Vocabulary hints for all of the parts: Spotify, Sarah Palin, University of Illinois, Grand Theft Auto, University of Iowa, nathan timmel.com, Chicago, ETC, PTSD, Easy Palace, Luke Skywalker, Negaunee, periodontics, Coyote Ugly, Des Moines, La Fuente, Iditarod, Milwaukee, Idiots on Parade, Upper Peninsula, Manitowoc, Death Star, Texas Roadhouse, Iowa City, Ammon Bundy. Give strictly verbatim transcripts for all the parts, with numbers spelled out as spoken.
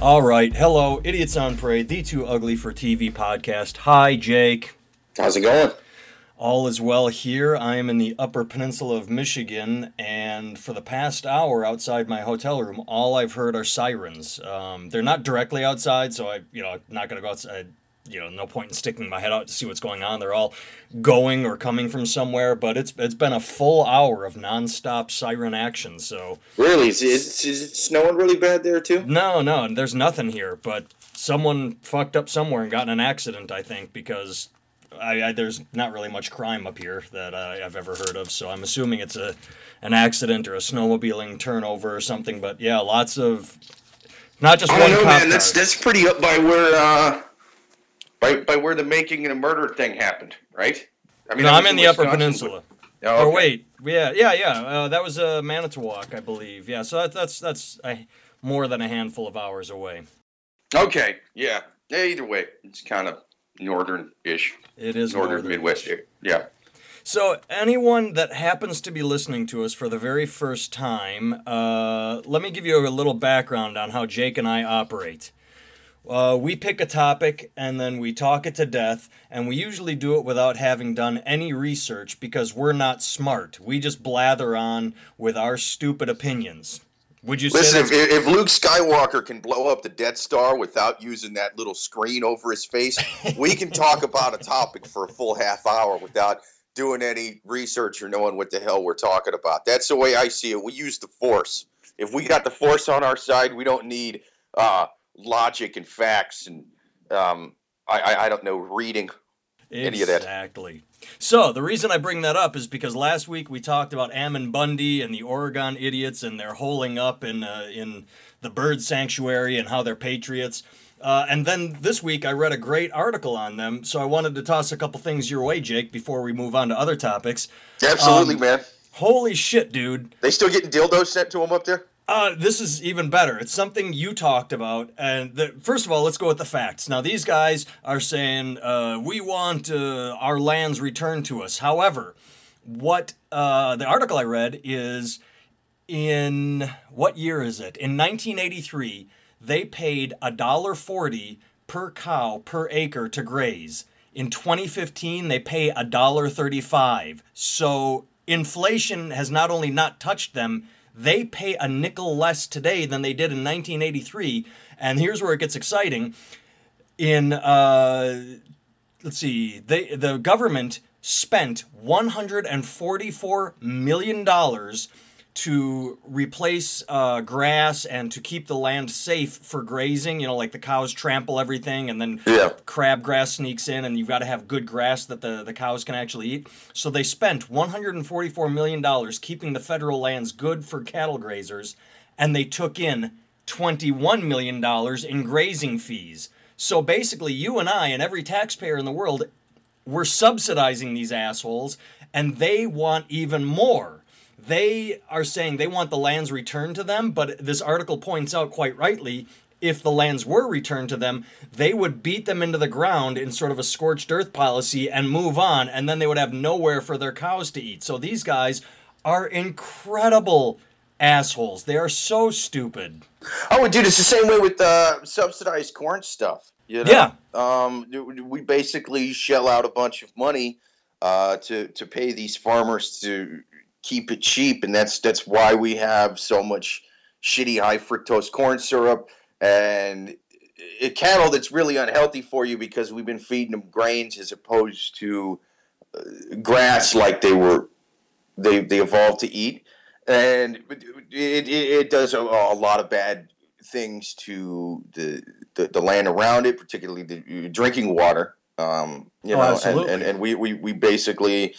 All right. Hello, Idiots on Parade, the Too Ugly for T V podcast. Hi, Jake. How's it going? All is well here. I am in the Upper Peninsula of Michigan, and for the past hour outside my hotel room, all I've heard are sirens. Um, they're not directly outside, so I, you know, I'm not going to go outside. You know, no point in sticking my head out to see what's going on. They're all going or coming from somewhere, but it's it's been a full hour of nonstop siren action. So really, is, is, is it snowing really bad there too? No, no, there's nothing here. But someone fucked up somewhere and got in an accident, I think, because I, I, there's not really much crime up here that uh, I've ever heard of. So I'm assuming it's a an accident or a snowmobiling turnover or something. But yeah, lots of not just I one. I know, man. Card. That's that's pretty up by where. Uh... By by where the making and a murder thing happened, right? I mean, no, I'm in the Upper Peninsula. Oh, okay. Or wait, yeah, yeah, yeah. Uh, that was uh, Manitowoc, I believe. Yeah, so that, that's that's a, more than a handful of hours away. Okay, yeah. yeah either way, it's kind of northern-ish. It is northern, northern Midwest. Yeah. So anyone that happens to be listening to us for the very first time, uh, let me give you a little background on how Jake and I operate. Uh, we pick a topic, and then we talk it to death, and we usually do it without having done any research because we're not smart. We just blather on with our stupid opinions. Would you Listen, say if, if Luke Skywalker can blow up the Death Star without using that little screen over his face, we can talk about a topic for a full half hour without doing any research or knowing what the hell we're talking about. That's the way I see it. We use the Force. If we got the Force on our side, we don't need... Uh, logic and facts and um, I, I, I don't know, reading exactly. any of that. Exactly. So the reason I bring that up is because last week we talked about Ammon Bundy and the Oregon idiots and their holing up in uh, in the bird sanctuary and how they're patriots. Uh, and then this week I read a great article on them, so I wanted to toss a couple things your way, Jake, before we move on to other topics. Absolutely, um, man. Holy shit, dude. They still getting dildos sent to them up there? Uh, this is even better. It's something you talked about. And the, first of all, let's go with the facts. Now, these guys are saying, uh, we want uh, our lands returned to us. However, what uh, the article I read is in, what year is it? In nineteen eighty-three, they paid one dollar forty per cow per acre to graze. In twenty fifteen, they pay one dollar thirty-five. So inflation has not only not touched them, they pay a nickel less today than they did in nineteen eighty-three. And here's where it gets exciting. In, uh, let's see, they, the government spent one hundred forty-four million dollars to replace uh, grass and to keep the land safe for grazing. You know, like the cows trample everything and then yeah. crabgrass sneaks in and you've got to have good grass that the, the cows can actually eat. So they spent one hundred forty-four million dollars keeping the federal lands good for cattle grazers, and they took in twenty-one million dollars in grazing fees. So basically you and I and every taxpayer in the world, we're subsidizing these assholes, and they want even more. They are saying they want the lands returned to them, but this article points out quite rightly, if the lands were returned to them, they would beat them into the ground in sort of a scorched earth policy and move on, and then they would have nowhere for their cows to eat. So these guys are incredible assholes. They are so stupid. Oh, dude, it's the same way with the uh, subsidized corn stuff. You know? Yeah. Um, we basically shell out a bunch of money uh, to, to pay these farmers to... keep it cheap, and that's that's why we have so much shitty high fructose corn syrup and a cattle that's really unhealthy for you because we've been feeding them grains as opposed to uh, grass like they were they they evolved to eat, and it it, it does a, a lot of bad things to the, the the land around it, particularly the drinking water. Um, you oh, know, absolutely. and and, and we, we we basically.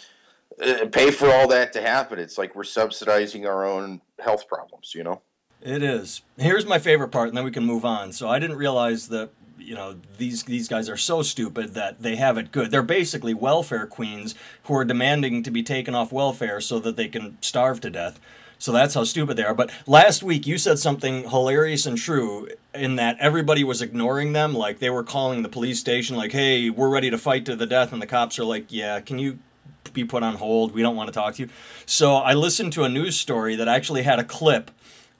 Uh, pay for all that to happen. It's like we're subsidizing our own health problems, you know? It is. Here's my favorite part, and then we can move on. So I didn't realize that, you know, these these guys are so stupid that they have it good. They're basically welfare queens who are demanding to be taken off welfare so that they can starve to death. So that's how stupid they are. But last week you said something hilarious and true in that everybody was ignoring them. Like they were calling the police station like, hey, we're ready to fight to the death. And the cops are like, yeah, can you... be put on hold. We don't want to talk to you. So I listened to a news story that actually had a clip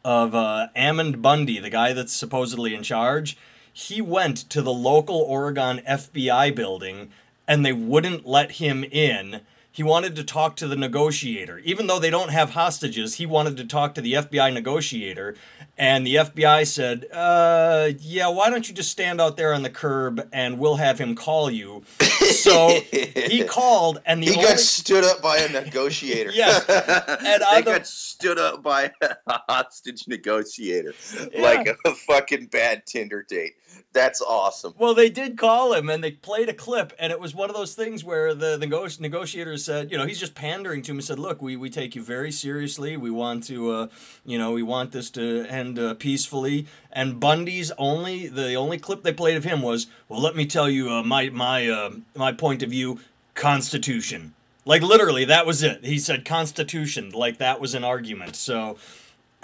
of uh, Ammon Bundy, the guy that's supposedly in charge. He went to the local Oregon F B I building, and they wouldn't let him in. He wanted to talk to the negotiator. Even though they don't have hostages, he wanted to talk to the F B I negotiator. And the F B I said, uh, yeah, why don't you just stand out there on the curb and we'll have him call you. So he called and the He only... got stood up by a negotiator. Yeah. And they the... got stood up by a hostage negotiator. Yeah. Like a fucking bad Tinder date. That's awesome. Well, they did call him and they played a clip. And it was one of those things where the, the negotiator said, you know, he's just pandering to him and said, look, we, we take you very seriously. We want to, uh, you know, we want this to end Uh, peacefully. And Bundy's only the only clip they played of him was, well, let me tell you uh, my my uh, my point of view, Constitution. Like literally, that was it. He said Constitution, like that was an argument. So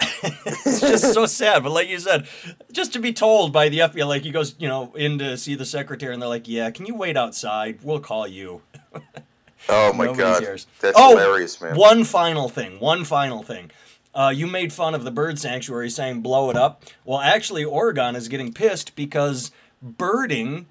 it's just so sad. But like you said, just to be told by the F B I, like he goes, you know, in to see the secretary, and they're like, yeah, can you wait outside? We'll call you. Oh my Nobody god, cares. That's oh, hilarious, man. One final thing. One final thing. Uh, you made fun of the bird sanctuary saying blow it up. Well, actually, Oregon is getting pissed because birding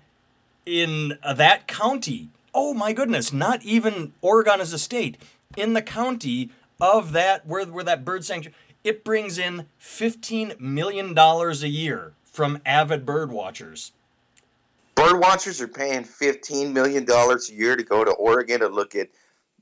in that county, oh my goodness, not even Oregon as a state, in the county of that, where, where that bird sanctuary, it brings in fifteen million dollars a year from avid bird watchers. Bird watchers are paying fifteen million dollars a year to go to Oregon to look at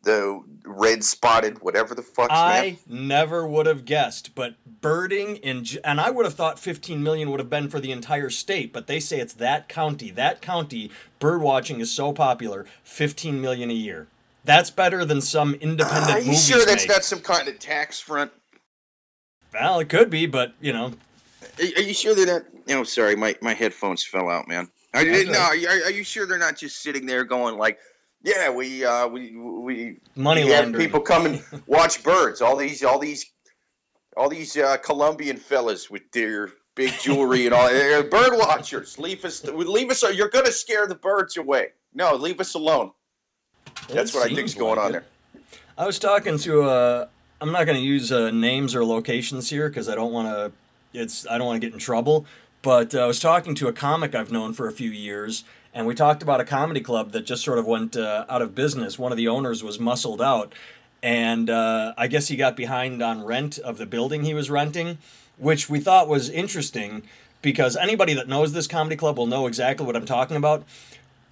the red-spotted, whatever the fuck's I name. Never would have guessed, but birding, in, and I would have thought fifteen million dollars would have been for the entire state, but they say it's that county. That county, bird watching is so popular, fifteen million dollars a year. That's better than some independent uh, Are you sure that's make. not some kind of tax front? Well, it could be, but, you know. Are, are you sure they're not... Oh, sorry, my, my headphones fell out, man. Are, no, are, are you sure they're not just sitting there going, like, yeah, we uh, we we money we have people come and watch birds. All these, all these, all these uh, Colombian fellas with their big jewelry and all. They're bird watchers. Leave us, leave us. You're gonna scare the birds away. No, leave us alone. That's what I think's going on there. I was talking to. Uh, I'm not gonna use uh, names or locations here because I don't want to. It's I don't want to get in trouble. But uh, I was talking to a comic I've known for a few years. And we talked about a comedy club that just sort of went uh, out of business. One of the owners was muscled out. And uh, I guess he got behind on rent of the building he was renting, which we thought was interesting because anybody that knows this comedy club will know exactly what I'm talking about.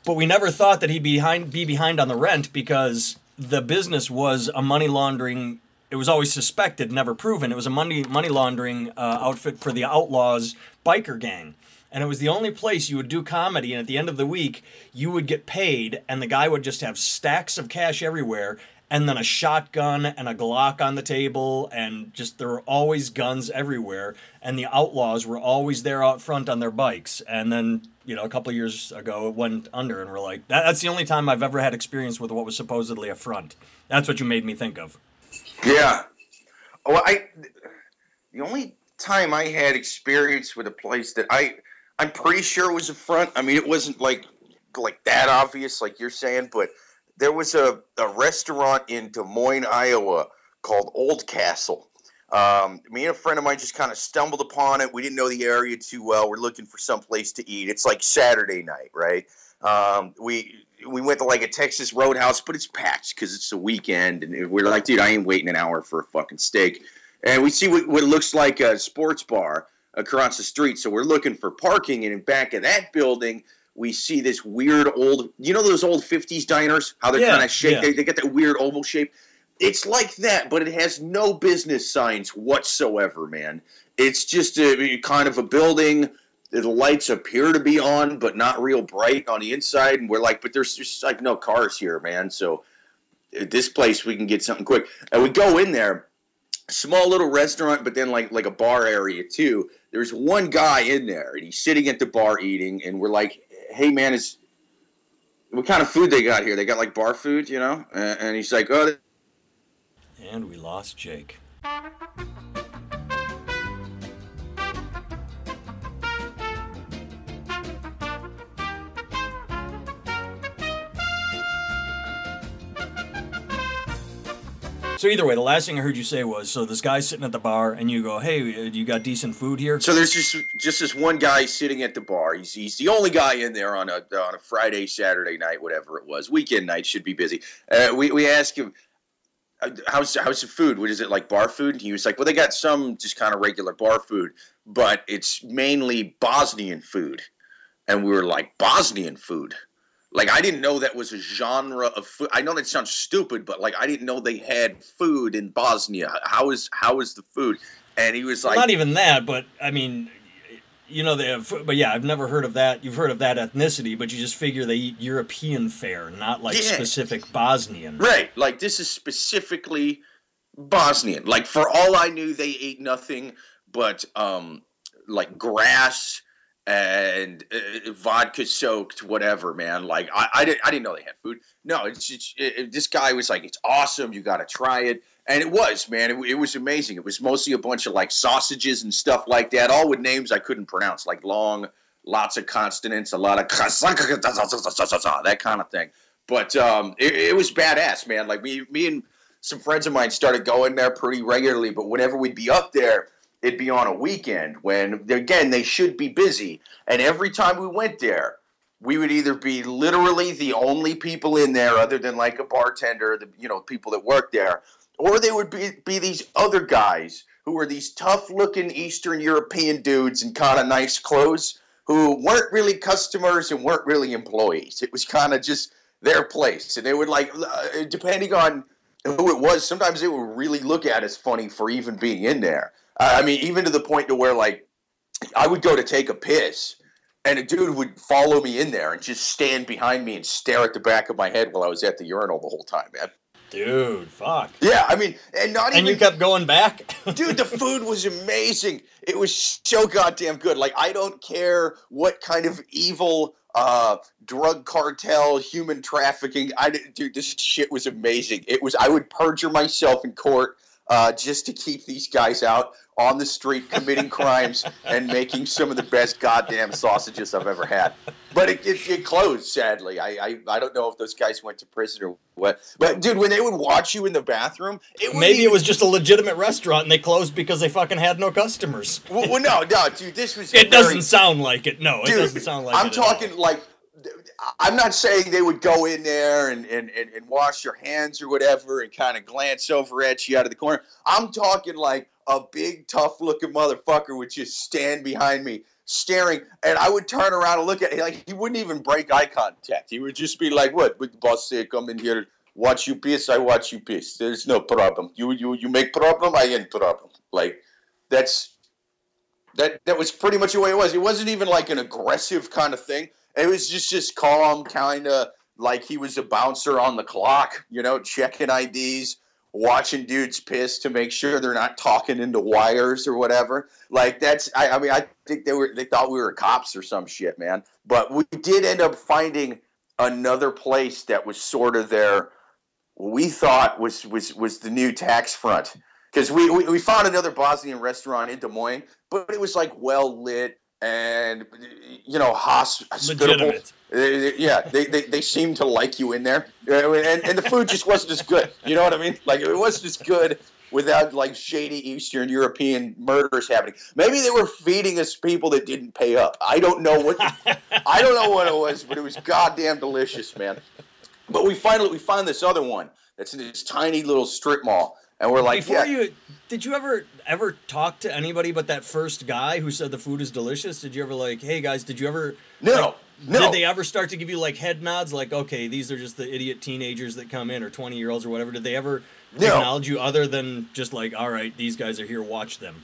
But we never thought that he'd be behind, be behind on the rent because the business was a money laundering. It was always suspected, never proven. It was a money, money laundering uh, outfit for the Outlaws biker gang. And it was the only place you would do comedy, and at the end of the week, you would get paid, and the guy would just have stacks of cash everywhere, and then a shotgun and a Glock on the table, and just there were always guns everywhere, and the Outlaws were always there out front on their bikes. And then, you know, a couple of years ago, it went under, and we're like, that, that's the only time I've ever had experience with what was supposedly a front. That's what you made me think of. Yeah. Well, I, the only time I had experience with a place that I... I'm pretty sure it was a front. I mean, it wasn't like like that obvious, like you're saying, but there was a, a restaurant in Des Moines, Iowa called Old Castle. Um, me and a friend of mine just kind of stumbled upon it. We didn't know the area too well. We're looking for some place to eat. It's like Saturday night, right? Um, we we went to like a Texas Roadhouse, but it's packed because it's a weekend, and we're like, dude, I ain't waiting an hour for a fucking steak. And we see what, what looks like a sports bar across the street, so we're looking for parking, and in back of that building, we see this weird old, you know those old fifties diners, how they're yeah, kind of shaped, yeah. they, they get that weird oval shape, it's like that, but it has no business signs whatsoever, man. It's just a kind of a building, the lights appear to be on, but not real bright on the inside, and we're like, but there's just like no cars here, man, so this place, we can get something quick, and we go in there, small little restaurant, but then like like a bar area too. There's one guy in there, and he's sitting at the bar eating, and we're like, hey, man, is what kind of food they got here? They got, like, bar food, you know? Uh, and he's like, oh. And we lost Jake. So either way, the last thing I heard you say was, so this guy's sitting at the bar, and you go, hey, you got decent food here? So there's just just this one guy sitting at the bar. He's, he's the only guy in there on a on a Friday, Saturday night, whatever it was. Weekend night, should be busy. Uh, we, we asked him, how's, how's the food? What is it, like bar food? And he was like, well, they got some just kind of regular bar food, but it's mainly Bosnian food. And we were like, Bosnian food? Like, I didn't know that was a genre of food. I know that sounds stupid, but, like, I didn't know they had food in Bosnia. How is how is the food? And he was like... Well, not even that, but, I mean, you know, they have... But, yeah, I've never heard of that. You've heard of that ethnicity, but you just figure they eat European fare, not, like, yeah. specific Bosnian. Right. Like, this is specifically Bosnian. Like, for all I knew, they ate nothing but, um, like, grass... and uh, vodka soaked, whatever, man. Like, I, I, didn't, I didn't know they had food. No, it's, it's it, this guy was like, it's awesome. You got to try it. And it was, man. It, it was amazing. It was mostly a bunch of like sausages and stuff like that, all with names I couldn't pronounce, like long, lots of consonants, a lot of that kind of thing. But um, it, it was badass, man. Like, we, me and some friends of mine started going there pretty regularly, but whenever we'd be up there, it'd be on a weekend when, again, they should be busy. And every time we went there, we would either be literally the only people in there other than like a bartender, the you know, people that work there, or they would be, be these other guys who were these tough-looking Eastern European dudes in kind of nice clothes who weren't really customers and weren't really employees. It was kind of just their place. And they would like, depending on who it was, sometimes they would really look at us funny for even being in there. I mean, even to the point to where, like, I would go to take a piss, and a dude would follow me in there and just stand behind me and stare at the back of my head while I was at the urinal the whole time, man. Dude, fuck. Yeah, I mean, and not and even... And you kept going back? Dude, the food was amazing. It was so goddamn good. Like, I don't care what kind of evil... Uh, drug cartel, human trafficking. I didn't, dude, this shit was amazing. It was, I would perjure myself in court uh, just to keep these guys out on the street committing crimes and making some of the best goddamn sausages I've ever had. But it, it, it closed, sadly. I, I I don't know if those guys went to prison or what. But, dude, when they would watch you in the bathroom, it maybe even, it was just a legitimate restaurant and they closed because they fucking had no customers. Well, well no, no, dude, this was... It very, doesn't sound like it. No, dude, it doesn't sound like I'm it. I'm talking like... I'm not saying they would go in there and, and, and, and wash your hands or whatever and kind of glance over at you out of the corner. I'm talking like a big, tough-looking motherfucker would just stand behind me staring, and I would turn around and look at him. Like, he wouldn't even break eye contact. He would just be like, what? Would the boss say, come in here, watch you piss, I watch you piss. There's no problem. You you you make problem, I end problem. Like, that's that, that was pretty much the way it was. It wasn't even like an aggressive kind of thing. It was just just calm, kind of like he was a bouncer on the clock, you know, checking I Ds, watching dudes piss to make sure they're not talking into wires or whatever. Like that's, I, I mean, I think they were they thought we were cops or some shit, man. But we did end up finding another place that was sort of their, we thought was was was the new tax front, because we, we we found another Bosnian restaurant in Des Moines, but it was like well lit. And, you know, hospitable. Yeah, they, they, they seem to like you in there. And, and the food just wasn't as good. You know what I mean? Like, it wasn't as good without, like, shady Eastern European murders happening. Maybe they were feeding us people that didn't pay up. I don't know what I don't know what it was, but it was goddamn delicious, man. But we finally we found this other one that's in this tiny little strip mall. And we're like, before yeah. you, did you ever ever talk to anybody but that first guy who said the food is delicious? Did you ever like, hey guys, did you ever? No, like, no. Did they ever start to give you like head nods, like, okay, these are just the idiot teenagers that come in, or twenty year olds or whatever? Did they ever no. acknowledge you other than just like, all right, these guys are here, watch them?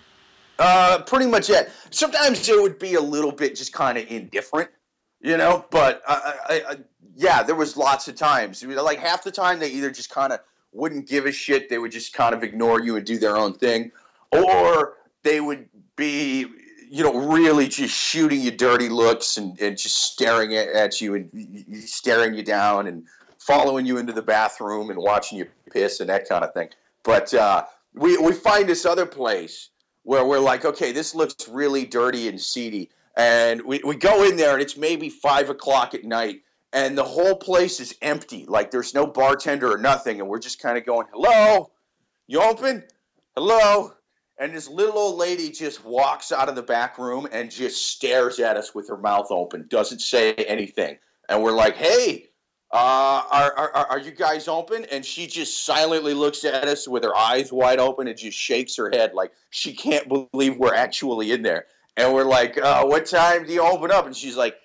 Uh, pretty much it. Sometimes there would be a little bit just kind of indifferent, you know. But I, I, I, yeah, there was lots of times. Like half the time, they either just kind of wouldn't give a shit, they would just kind of ignore you and do their own thing, or they would be, you know, really just shooting you dirty looks and, and just staring at you and staring you down and following you into the bathroom and watching you piss and that kind of thing. But uh, we, we find this other place where we're like, okay, this looks really dirty and seedy, and we, we go in there and it's maybe five o'clock at night. And the whole place is empty. Like, there's no bartender or nothing. And we're just kind of going, hello, you open? Hello? And this little old lady just walks out of the back room and just stares at us with her mouth open, doesn't say anything. And we're like, hey, uh, are, are, are you guys open? And she just silently looks at us with her eyes wide open and just shakes her head like she can't believe we're actually in there. And we're like, uh, what time do you open up? And she's like,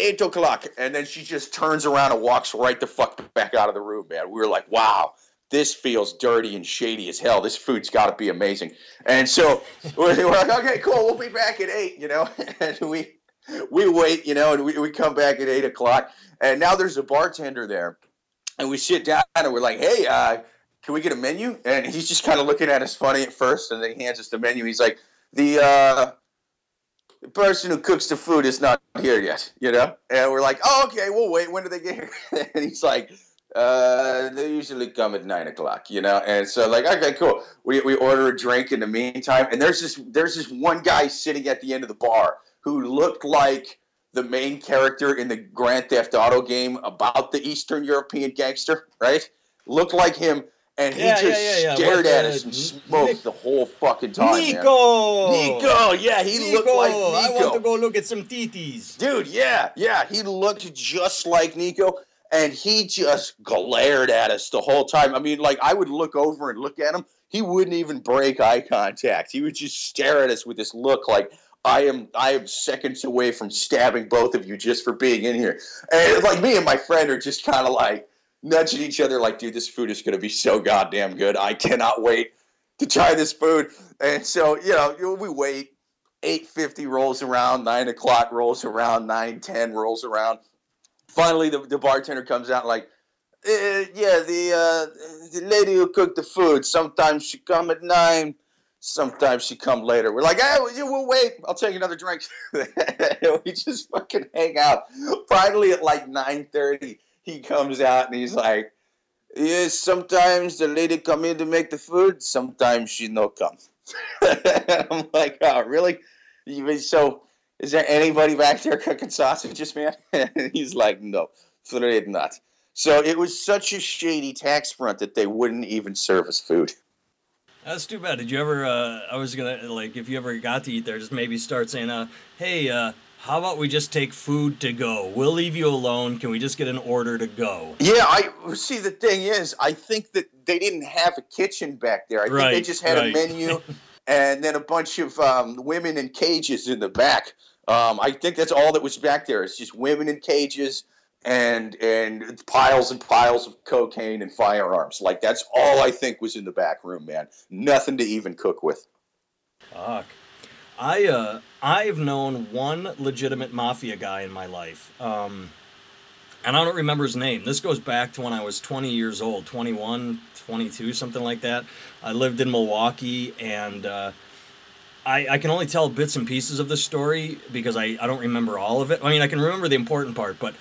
eight o'clock. And then she just turns around and walks right the fuck back out of the room, man. We were like, wow. This feels dirty and shady as hell. This food's got to be amazing. And so we're like, okay, cool. We'll be back at eight, you know. And we we wait, you know, and we, we come back at eight o'clock. And now there's a bartender there. And we sit down and we're like, hey, uh, can we get a menu? And he's just kind of looking at us funny at first. And then he hands us the menu. He's like, the, uh, the person who cooks the food is not here yet, you know. And we're like, oh, okay, we'll wait. When do they get here? And he's like, Uh, they usually come at nine o'clock, you know, and so like, okay, cool. We we order a drink in the meantime, and there's this there's this one guy sitting at the end of the bar who looked like the main character in the Grand Theft Auto game about the Eastern European gangster, right? Looked like him, and he yeah, just yeah, yeah, yeah. stared what, at uh, us and smoked Nick, the whole fucking time. Nico, man. Nico, yeah, he Nico, looked like Nico. I want to go look at some titties, dude. Yeah, yeah, he looked just like Nico. And he just glared at us the whole time. I mean, like, I would look over and look at him. He wouldn't even break eye contact. He would just stare at us with this look like, I am I am seconds away from stabbing both of you just for being in here. And, like, me and my friend are just kind of, like, nudging each other like, dude, this food is going to be so goddamn good. I cannot wait to try this food. And so, you know, we wait. eight fifty rolls around. nine o'clock rolls around. nine ten rolls around. Finally, the, the bartender comes out like, eh, yeah, the uh, the lady who cooked the food, sometimes she come at nine, sometimes she come later. We're like, hey, we'll wait. I'll take another drink. We just fucking hang out. Finally, at like nine thirty, he comes out and he's like, yes, sometimes the lady come in to make the food, sometimes she no come. I'm like, oh, really? You've been so... Is there anybody back there cooking sausages, man? And he's like, no, absolutely not. So it was such a shady tax front that they wouldn't even serve us food. That's too bad. Did you ever, uh, I was going to, like, if you ever got to eat there, just maybe start saying, uh, hey, uh, how about we just take food to go? We'll leave you alone. Can we just get an order to go? Yeah, I see, the thing is, I think that they didn't have a kitchen back there. I right, think they just had right. a menu and then a bunch of um, women in cages in the back. Um, I think that's all that was back there. It's just women in cages and and piles and piles of cocaine and firearms. Like, that's all I think was in the back room, man. Nothing to even cook with. Fuck. I, uh, I've known one legitimate mafia guy in my life. Um, and I don't remember his name. This goes back to when I was twenty years old, twenty-one, twenty-two, something like that. I lived in Milwaukee, and... Uh, I, I can only tell bits and pieces of this story because I, I don't remember all of it. I mean, I can remember the important part, but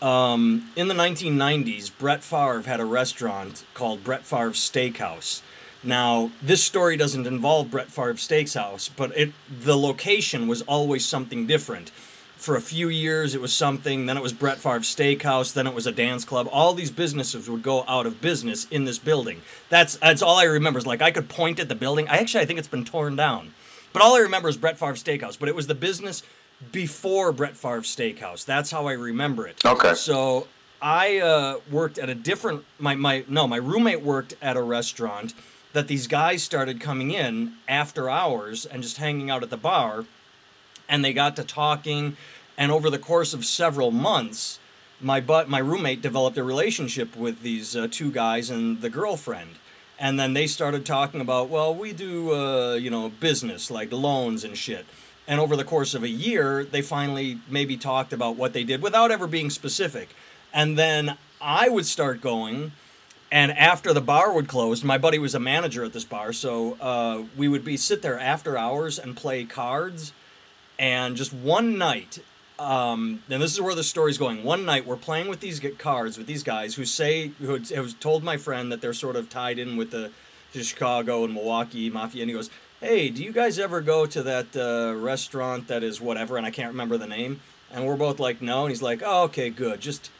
um, in the nineteen nineties, Brett Favre had a restaurant called Brett Favre Steakhouse. Now, this story doesn't involve Brett Favre Steakhouse, but it the location was always something different. For a few years, it was something, then it was Brett Favre Steakhouse, then it was a dance club. All these businesses would go out of business in this building. That's, that's all I remember is, like, I could point at the building. I actually, I think it's been torn down. But all I remember is Brett Favre Steakhouse. But it was the business before Brett Favre Steakhouse. That's how I remember it. Okay. So I uh, worked at a different... My, my No, my roommate worked at a restaurant that these guys started coming in after hours and just hanging out at the bar. And they got to talking. And over the course of several months, my, but, my roommate developed a relationship with these uh, two guys and the girlfriend. And then they started talking about, well, we do, uh, you know, business, like loans and shit. And over the course of a year, they finally maybe talked about what they did without ever being specific. And then I would start going, and after the bar would close, my buddy was a manager at this bar, so uh, we would be sit there after hours and play cards. And just one night, um, and this is where the story's going, one night we're playing with these cards with these guys who say, who have told my friend that they're sort of tied in with the Chicago and Milwaukee mafia, and he goes, hey, do you guys ever go to that uh, restaurant that is whatever, and I can't remember the name, and we're both like, no, and he's like, oh, okay, good, just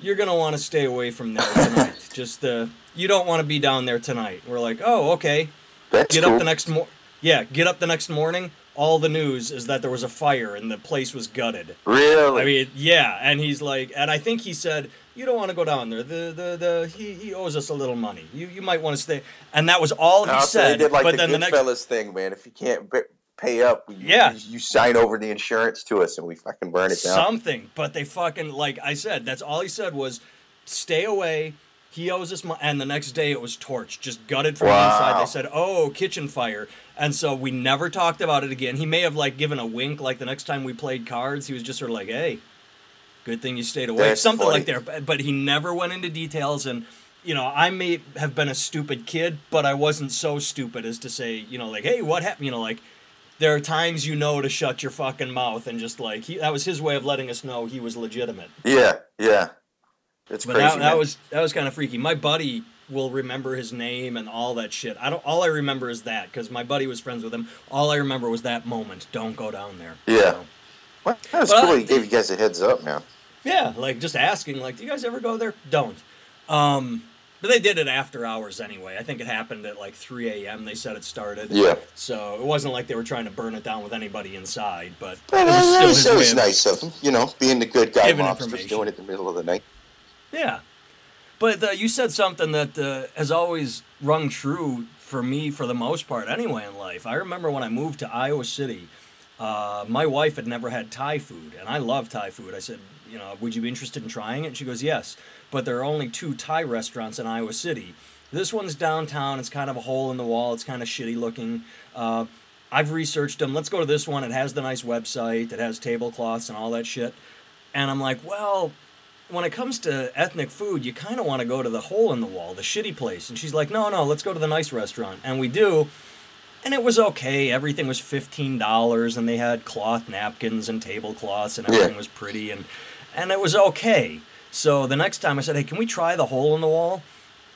you're going to want to stay away from that tonight. Just, uh, you don't want to be down there tonight. We're like, oh, okay. That's get cool. up the next morning. Yeah, get up the next morning. All the news is that there was a fire and the place was gutted. Really? I mean, yeah. And he's like, and I think he said, you don't want to go down there. The the the he, he owes us a little money. You you might want to stay. And that was all he no, said. He did like but the then the next Goodfellas thing, man. If you can't pay up, you, yeah. you, you sign over the insurance to us and we fucking burn it down. Something. But they fucking, like I said, that's all he said was, stay away. He owes us money. And the next day it was torched, just gutted from wow. the inside. They said, oh, kitchen fire. And so we never talked about it again. He may have, like, given a wink, like, the next time we played cards. He was just sort of like, hey, good thing you stayed away. That's Something funny. like that. But, but he never went into details. And, you know, I may have been a stupid kid, but I wasn't so stupid as to say, you know, like, hey, what happened? You know, like, there are times you know to shut your fucking mouth and just, like, he, that was his way of letting us know he was legitimate. Yeah, yeah. It's but crazy, that, that was that was kind of freaky. My buddy will remember his name and all that shit. I don't. All I remember is that because my buddy was friends with him. All I remember was that moment. Don't go down there. Yeah. So. Well, that was but cool. I, he gave you guys a heads up, man. Yeah, like just asking, like, do you guys ever go there? Don't. Um, but they did it after hours anyway. I think it happened at like three a m They said it started. Yeah. So it wasn't like they were trying to burn it down with anybody inside, but well, it was still that was nice of them, you know, being the good guy mobsters, just doing it in the middle of the night. Yeah, but uh, you said something that uh, has always rung true for me for the most part anyway in life. I remember when I moved to Iowa City, uh, my wife had never had Thai food, and I love Thai food. I said, you know, would you be interested in trying it? And she goes, yes, but there are only two Thai restaurants in Iowa City. This one's downtown. It's kind of a hole in the wall. It's kind of shitty looking. Uh, I've researched them. Let's go to this one. It has the nice website. It has tablecloths and all that shit. And I'm like, well... when it comes to ethnic food, you kind of want to go to the hole in the wall, the shitty place. And she's like, no, no, let's go to the nice restaurant. And we do. And it was okay. Everything was fifteen dollars, and they had cloth napkins and tablecloths, and everything was pretty. And, and it was okay. So the next time I said, hey, can we try the hole in the wall?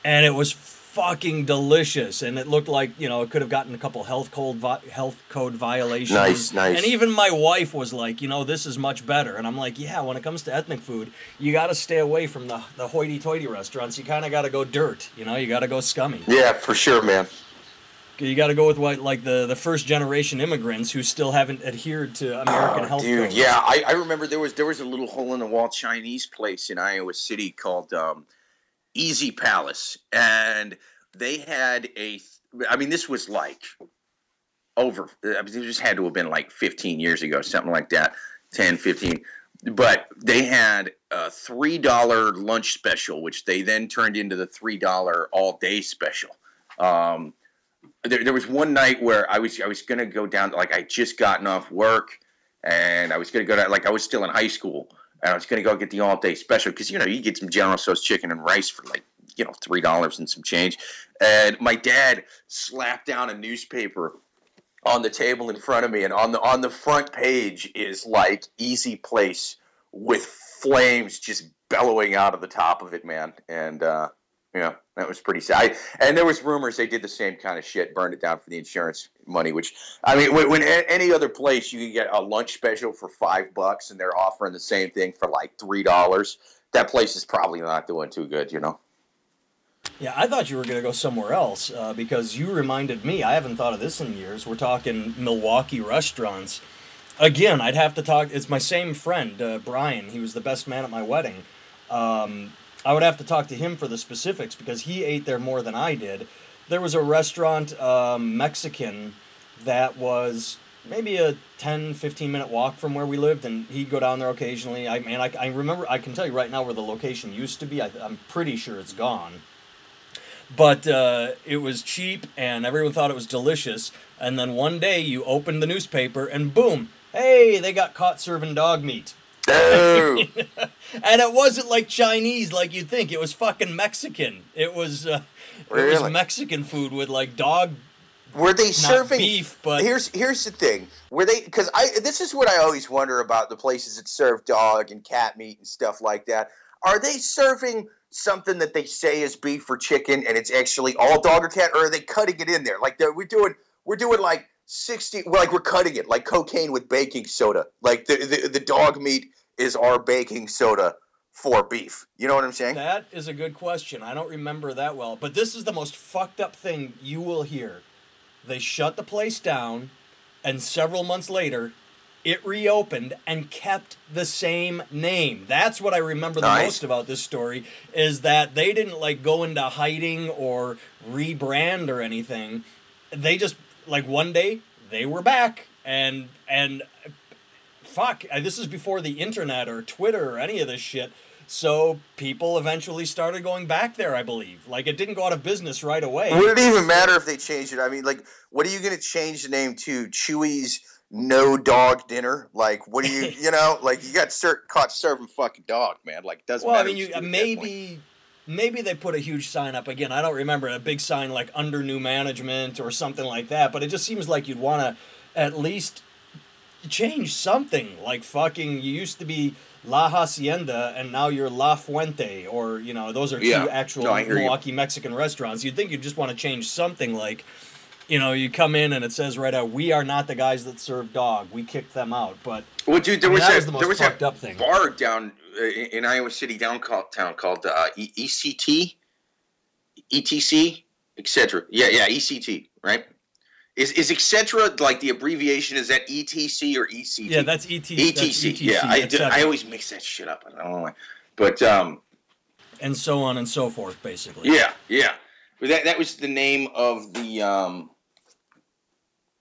And it was fucking delicious. And it looked like, you know, it could have gotten a couple health code, vi- health code violations. Nice, nice. And even my wife was like, you know, this is much better. And I'm like, yeah, when it comes to ethnic food, you got to stay away from the, the hoity-toity restaurants. You kind of got to go dirt, you know, you got to go scummy. Yeah, for sure, man. You got to go with, what, like, the, the first-generation immigrants who still haven't adhered to American oh, health dude, codes. Yeah, I, I remember there was there was a little hole-in-the-wall Chinese place in Iowa City called... Um, Easy Palace, and they had a, I mean, this was like over, I mean, it just had to have been like fifteen years ago, something like that, ten, fifteen, but they had a three dollar lunch special, which they then turned into the three dollar all-day special. Um, there, there was one night where I was, I was going to go down, like I just gotten off work, and I was going to go down, like I was still in high school, and I was going to go get the all-day special because, you know, you get some General Tso's chicken and rice for, like, you know, three dollars and some change. And my dad slapped down a newspaper on the table in front of me, and on the on the front page is, like, Easy Place with flames just bellowing out of the top of it, man. And, uh, you know, that was pretty sad. I, and there was rumors they did the same kind of shit, burned it down for the insurance money, which, I mean, when, when a, any other place you can get a lunch special for five bucks and they're offering the same thing for like three dollars, that place is probably not doing too good, you know? Yeah, I thought you were going to go somewhere else uh, because you reminded me, I haven't thought of this in years, we're talking Milwaukee restaurants. Again, I'd have to talk, it's my same friend, uh, Brian, he was the best man at my wedding, um... I would have to talk to him for the specifics because he ate there more than I did. There was a restaurant, um, Mexican, that was maybe a ten, fifteen minute walk from where we lived, and he'd go down there occasionally. I mean, I, I remember, I can tell you right now where the location used to be. I, I'm pretty sure it's gone. But uh, it was cheap, and everyone thought it was delicious. And then one day, you opened the newspaper, and boom, hey, they got caught serving dog meat. And it wasn't like Chinese like you'd think. It was fucking Mexican. It was uh, really? It was Mexican food with like dog Were they not serving beef, but Here's here's the thing. Were they cuz I this is what I always wonder about the places that serve dog and cat meat and stuff like that. Are they serving something that they say is beef or chicken and it's actually all dog or cat, or are they cutting it in there? Like we're doing we're doing like Sixty, well, like we're cutting it like cocaine with baking soda. Like the, the the dog meat is our baking soda for beef? You know what I'm saying? That is a good question. I don't remember that well. But this is the most fucked up thing you will hear. They shut the place down, and several months later, it reopened and kept the same name. That's what I remember the nice. most about this story, is that they didn't, like, go into hiding or rebrand or anything. They just, like, one day, they were back, and, and fuck, this is before the internet or Twitter or any of this shit, so people eventually started going back there, I believe. Like, it didn't go out of business right away. Would it even matter if they changed it? I mean, like, what are you going to change the name to? Chewy's No Dog Dinner? Like, what do you, you know, like, you got ser- caught serving fucking dog, man. Like, it doesn't well, matter. Well, I mean, you, maybe... Maybe they put a huge sign up. Again, I don't remember, a big sign like under new management or something like that, but it just seems like you'd want to at least change something. Like fucking, you used to be La Hacienda and now you're La Fuente, or, you know, those are two yeah. actual no, Milwaukee you. Mexican restaurants. You'd think you'd just want to change something like, you know, you come in and it says right out, we are not the guys that serve dog. We kicked them out. But well, dude, there I mean, was that a, was the most there was fucked up thing. Bar down uh, in Iowa City downtown called uh, E C T, E T C, et cetera. Yeah, yeah, E C T, right? Is is et cetera like the abbreviation? Is that E T C or E C T? Yeah, that's E T C. E T C. Yeah, I, do, I always mix that shit up. I don't know why, but um, and so on and so forth, basically. Yeah, yeah. That that was the name of the um.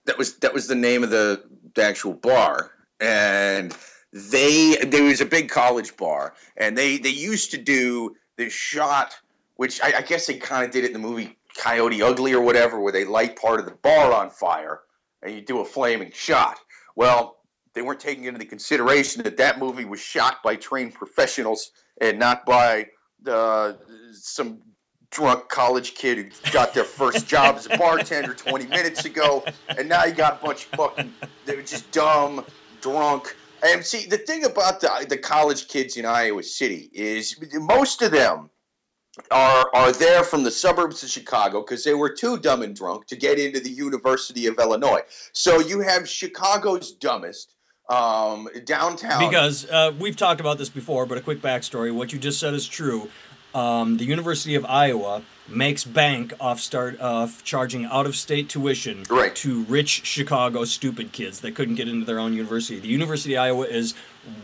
That was that was the name of the, the actual bar, and they there was a big college bar, and they, they used to do this shot, which I, I guess they kind of did it in the movie Coyote Ugly or whatever, where they light part of the bar on fire and you do a flaming shot. Well, they weren't taking into consideration that that movie was shot by trained professionals and not by uh, some drunk college kid who got their first job as a bartender twenty minutes ago, and now you got a bunch of fucking, they were just dumb, drunk. And see, the thing about the the college kids in Iowa City is most of them are are there from the suburbs of Chicago because they were too dumb and drunk to get into the University of Illinois. So you have Chicago's dumbest um, downtown. Because uh, we've talked about this before, but a quick backstory. What you just said is true. Um, the University of Iowa makes bank off start of charging out-of-state tuition right. to rich Chicago stupid kids that couldn't get into their own university. The University of Iowa is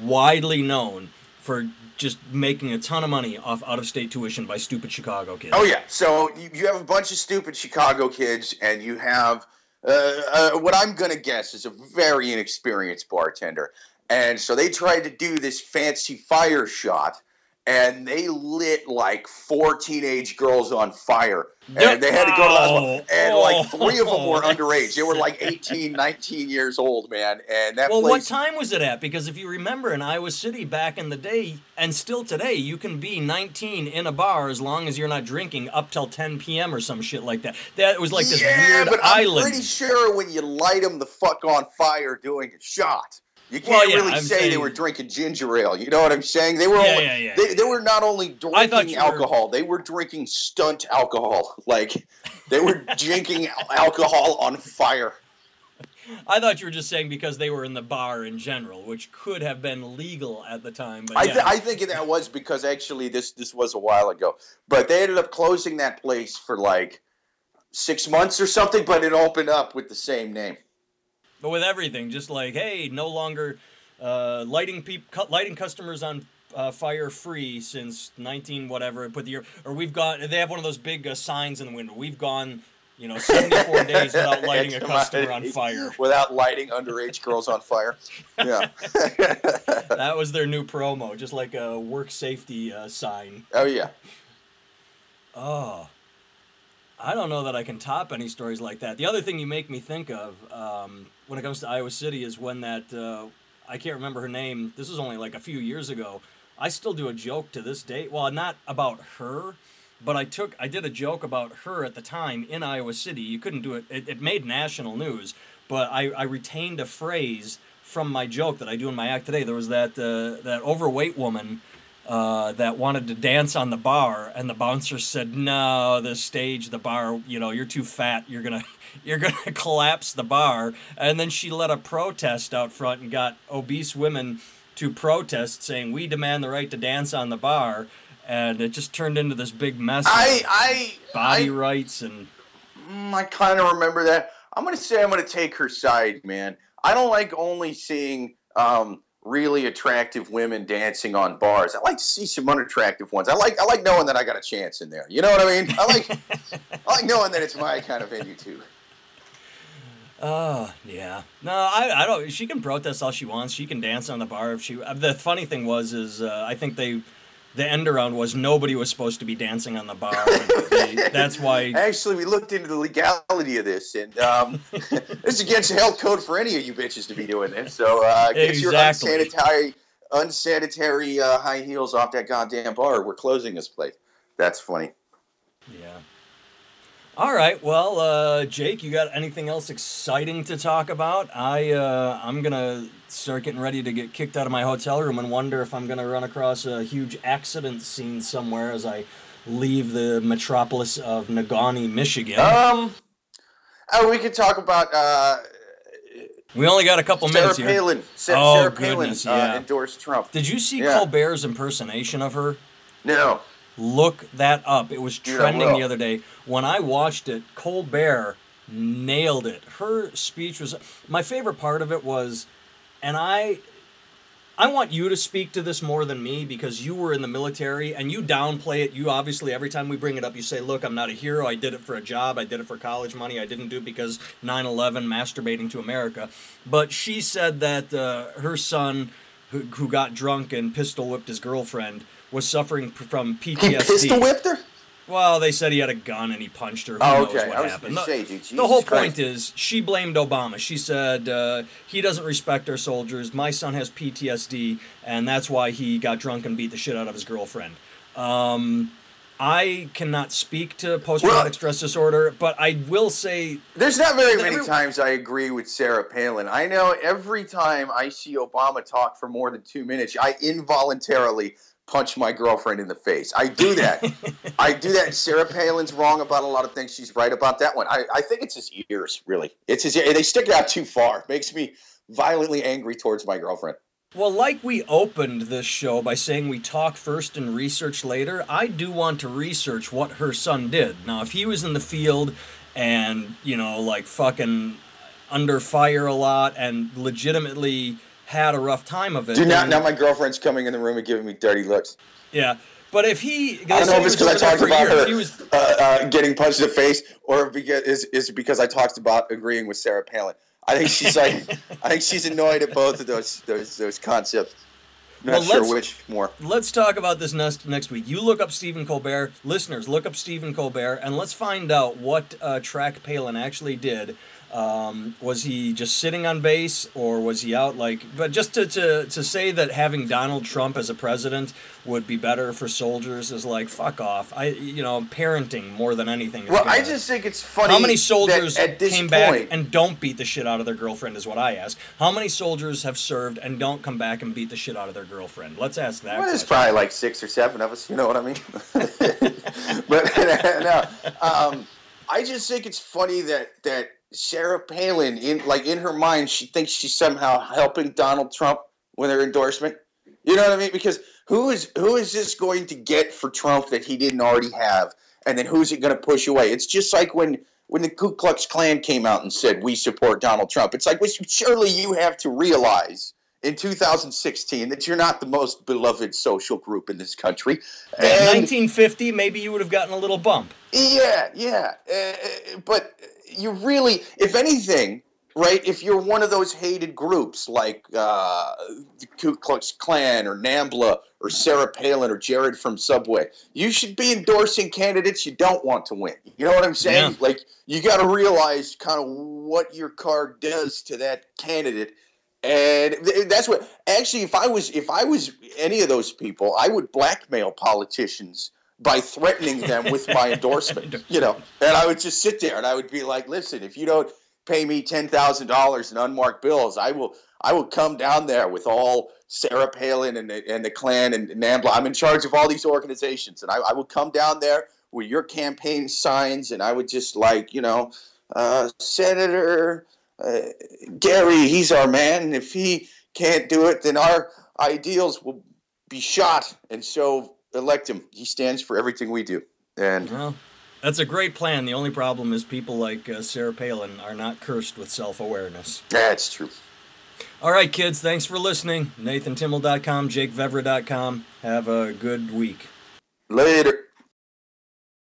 widely known for just making a ton of money off out-of-state tuition by stupid Chicago kids. Oh, yeah. So you, you have a bunch of stupid Chicago kids, and you have uh, uh, what I'm going to guess is a very inexperienced bartender. And so they tried to do this fancy fire shot, and they lit like four teenage girls on fire. And they had to go to the hospital. And like three of them were underage. They were like eighteen, nineteen years old, man. And that Well, place... what time was it at? Because if you remember in Iowa City back in the day, and still today, you can be nineteen in a bar as long as you're not drinking up till ten p.m. or some shit like that. That was like this yeah, weird but island. I'm pretty sure when you light them the fuck on fire doing a shot, You can't well, yeah, really I'm say saying, they were drinking ginger ale. You know what I'm saying? They were yeah, only, yeah, yeah, they, yeah. they were not only drinking alcohol, were... they were drinking stunt alcohol. Like, they were drinking alcohol on fire. I thought you were just saying because they were in the bar in general, which could have been legal at the time. But I, th- yeah. I think that was because actually this, this was a while ago. But they ended up closing that place for like six months or something, but it opened up with the same name. But with everything, just like, hey, no longer uh, lighting peop- cu- lighting customers on uh, fire free since nineteen whatever. Put the year, or we've gone. They have one of those big uh, signs in the window. We've gone, you know, seventy-four days without lighting a customer on fire. Without lighting underage girls on fire. Yeah. That was their new promo, just like a work safety uh, sign. Oh yeah. Oh. I don't know that I can top any stories like that. The other thing you make me think of um, when it comes to Iowa City is when that, uh, I can't remember her name, this was only like a few years ago, I still do a joke to this day, well, not about her, but I took, I did a joke about her at the time in Iowa City. You couldn't do it, it, it made national news, but I, I retained a phrase from my joke that I do in my act today. There was that uh, that overweight woman Uh, that wanted to dance on the bar, and the bouncer said, "No, the stage, the bar. You know, you're too fat. You're gonna, you're gonna collapse the bar." And then she led a protest out front and got obese women to protest, saying, "We demand the right to dance on the bar," and it just turned into this big mess of I, I, body I, rights. And I kind of remember that. I'm going to say I'm going to take her side, man. I don't like only seeing um, really attractive women dancing on bars. I like to see some unattractive ones. I like I like knowing that I got a chance in there. You know what I mean? I like I like knowing that it's my kind of venue too. Oh, yeah. No, I I don't. She can protest all she wants. She can dance on the bar if she. The funny thing was is uh, I think they. The end around was nobody was supposed to be dancing on the bar. They, that's why. Actually, we looked into the legality of this, and um, it's against the health code for any of you bitches to be doing this. So uh, get exactly. your unsanitary, unsanitary uh, high heels off that goddamn bar. We're closing this place. That's funny. Yeah. All right. Well, uh, Jake, you got anything else exciting to talk about? I uh, I'm gonna start getting ready to get kicked out of my hotel room and wonder if I'm gonna run across a huge accident scene somewhere as I leave the metropolis of Negaunee, Michigan. Um, oh, we could talk about. Uh, we only got a couple Sarah minutes here. Palin. Sa- oh, Sarah goodness, Palin yeah. uh, endorsed Trump. Did you see yeah. Colbert's impersonation of her? No. Look that up. It was trending yeah, the other day. When I watched it, Colbert nailed it. Her speech was... My favorite part of it was... And I... I want you to speak to this more than me because you were in the military and you downplay it. You obviously, every time we bring it up, you say, look, I'm not a hero. I did it for a job. I did it for college money. I didn't do it because nine eleven, masturbating to America. But she said that uh, her son, who, who got drunk and pistol whipped his girlfriend... was suffering from P T S D. He pistol whipped her? Well, they said he had a gun and he punched her. Who oh, okay. knows what I was happened? Say, dude, the whole Christ. point is she blamed Obama. She said, uh, he doesn't respect our soldiers. My son has P T S D, and that's why he got drunk and beat the shit out of his girlfriend. Um, I cannot speak to post-traumatic well, stress disorder, but I will say... There's not very many every, times I agree with Sarah Palin. I know every time I see Obama talk for more than two minutes, I involuntarily... punch my girlfriend in the face. I do that. I do that. Sarah Palin's wrong about a lot of things. She's right about that one. I, I think it's his ears, really. It's his ears. They stick it out too far. It makes me violently angry towards my girlfriend. Well, like we opened this show by saying we talk first and research later, I do want to research what her son did. Now, if he was in the field and, you know, like fucking under fire a lot and legitimately... had a rough time of it. Do not, now my girlfriend's coming in the room and giving me dirty looks. Yeah, but if he... I don't know if it's because I talked about her was, uh, uh, getting punched in the face, or because, is, is it because I talked about agreeing with Sarah Palin? I think she's like, I think she's annoyed at both of those those, those concepts. I'm not well, sure which more. Let's talk about this next, next week. You look up Stephen Colbert. Listeners, look up Stephen Colbert, and let's find out what uh, Track Palin actually did. Um, was he just sitting on base, or was he out? Like, but just to, to, to say that having Donald Trump as a president would be better for soldiers is like, fuck off. I, you know, parenting more than anything. Well, gonna, I just think it's funny. How many soldiers at this came point, back and don't beat the shit out of their girlfriend is what I ask. How many soldiers have served and don't come back and beat the shit out of their girlfriend? Let's ask that. Well, there's probably like six or seven of us. You know what I mean? But no, um, I just think it's funny that that. Sarah Palin, in like in her mind, she thinks she's somehow helping Donald Trump with her endorsement. You know what I mean? Because who is who is this going to get for Trump that he didn't already have? And then who's it going to push away? It's just like when when the Ku Klux Klan came out and said, we support Donald Trump. It's like, well, surely you have to realize in two thousand sixteen that you're not the most beloved social group in this country. In nineteen fifty, maybe you would have gotten a little bump. Yeah, yeah. Uh, but... You really, if anything, right, if you're one of those hated groups like uh, the Ku Klux Klan or Nambla or Sarah Palin or Jared from Subway, you should be endorsing candidates you don't want to win. You know what I'm saying? Yeah. Like, you got to realize kind of what your card does to that candidate. And that's what, actually, if I was, if I was any of those people, I would blackmail politicians by threatening them with my endorsement, you know, and I would just sit there and I would be like, listen, if you don't pay me ten thousand dollars in unmarked bills, I will, I will come down there with all Sarah Palin and the, and the Klan and Nambla. I'm in charge of all these organizations. And I, I will come down there with your campaign signs. And I would just like, you know, uh, Senator uh, Gary, he's our man. And if he can't do it, then our, ideals will be shot, and so elect him. He stands for everything we do. And well, that's a great plan. The only problem is people like uh, Sarah Palin are not cursed with self-awareness. That's true. All right, kids, thanks for listening. Nathan Timmel dot com, Jake Vevra dot com. Have a good week. Later.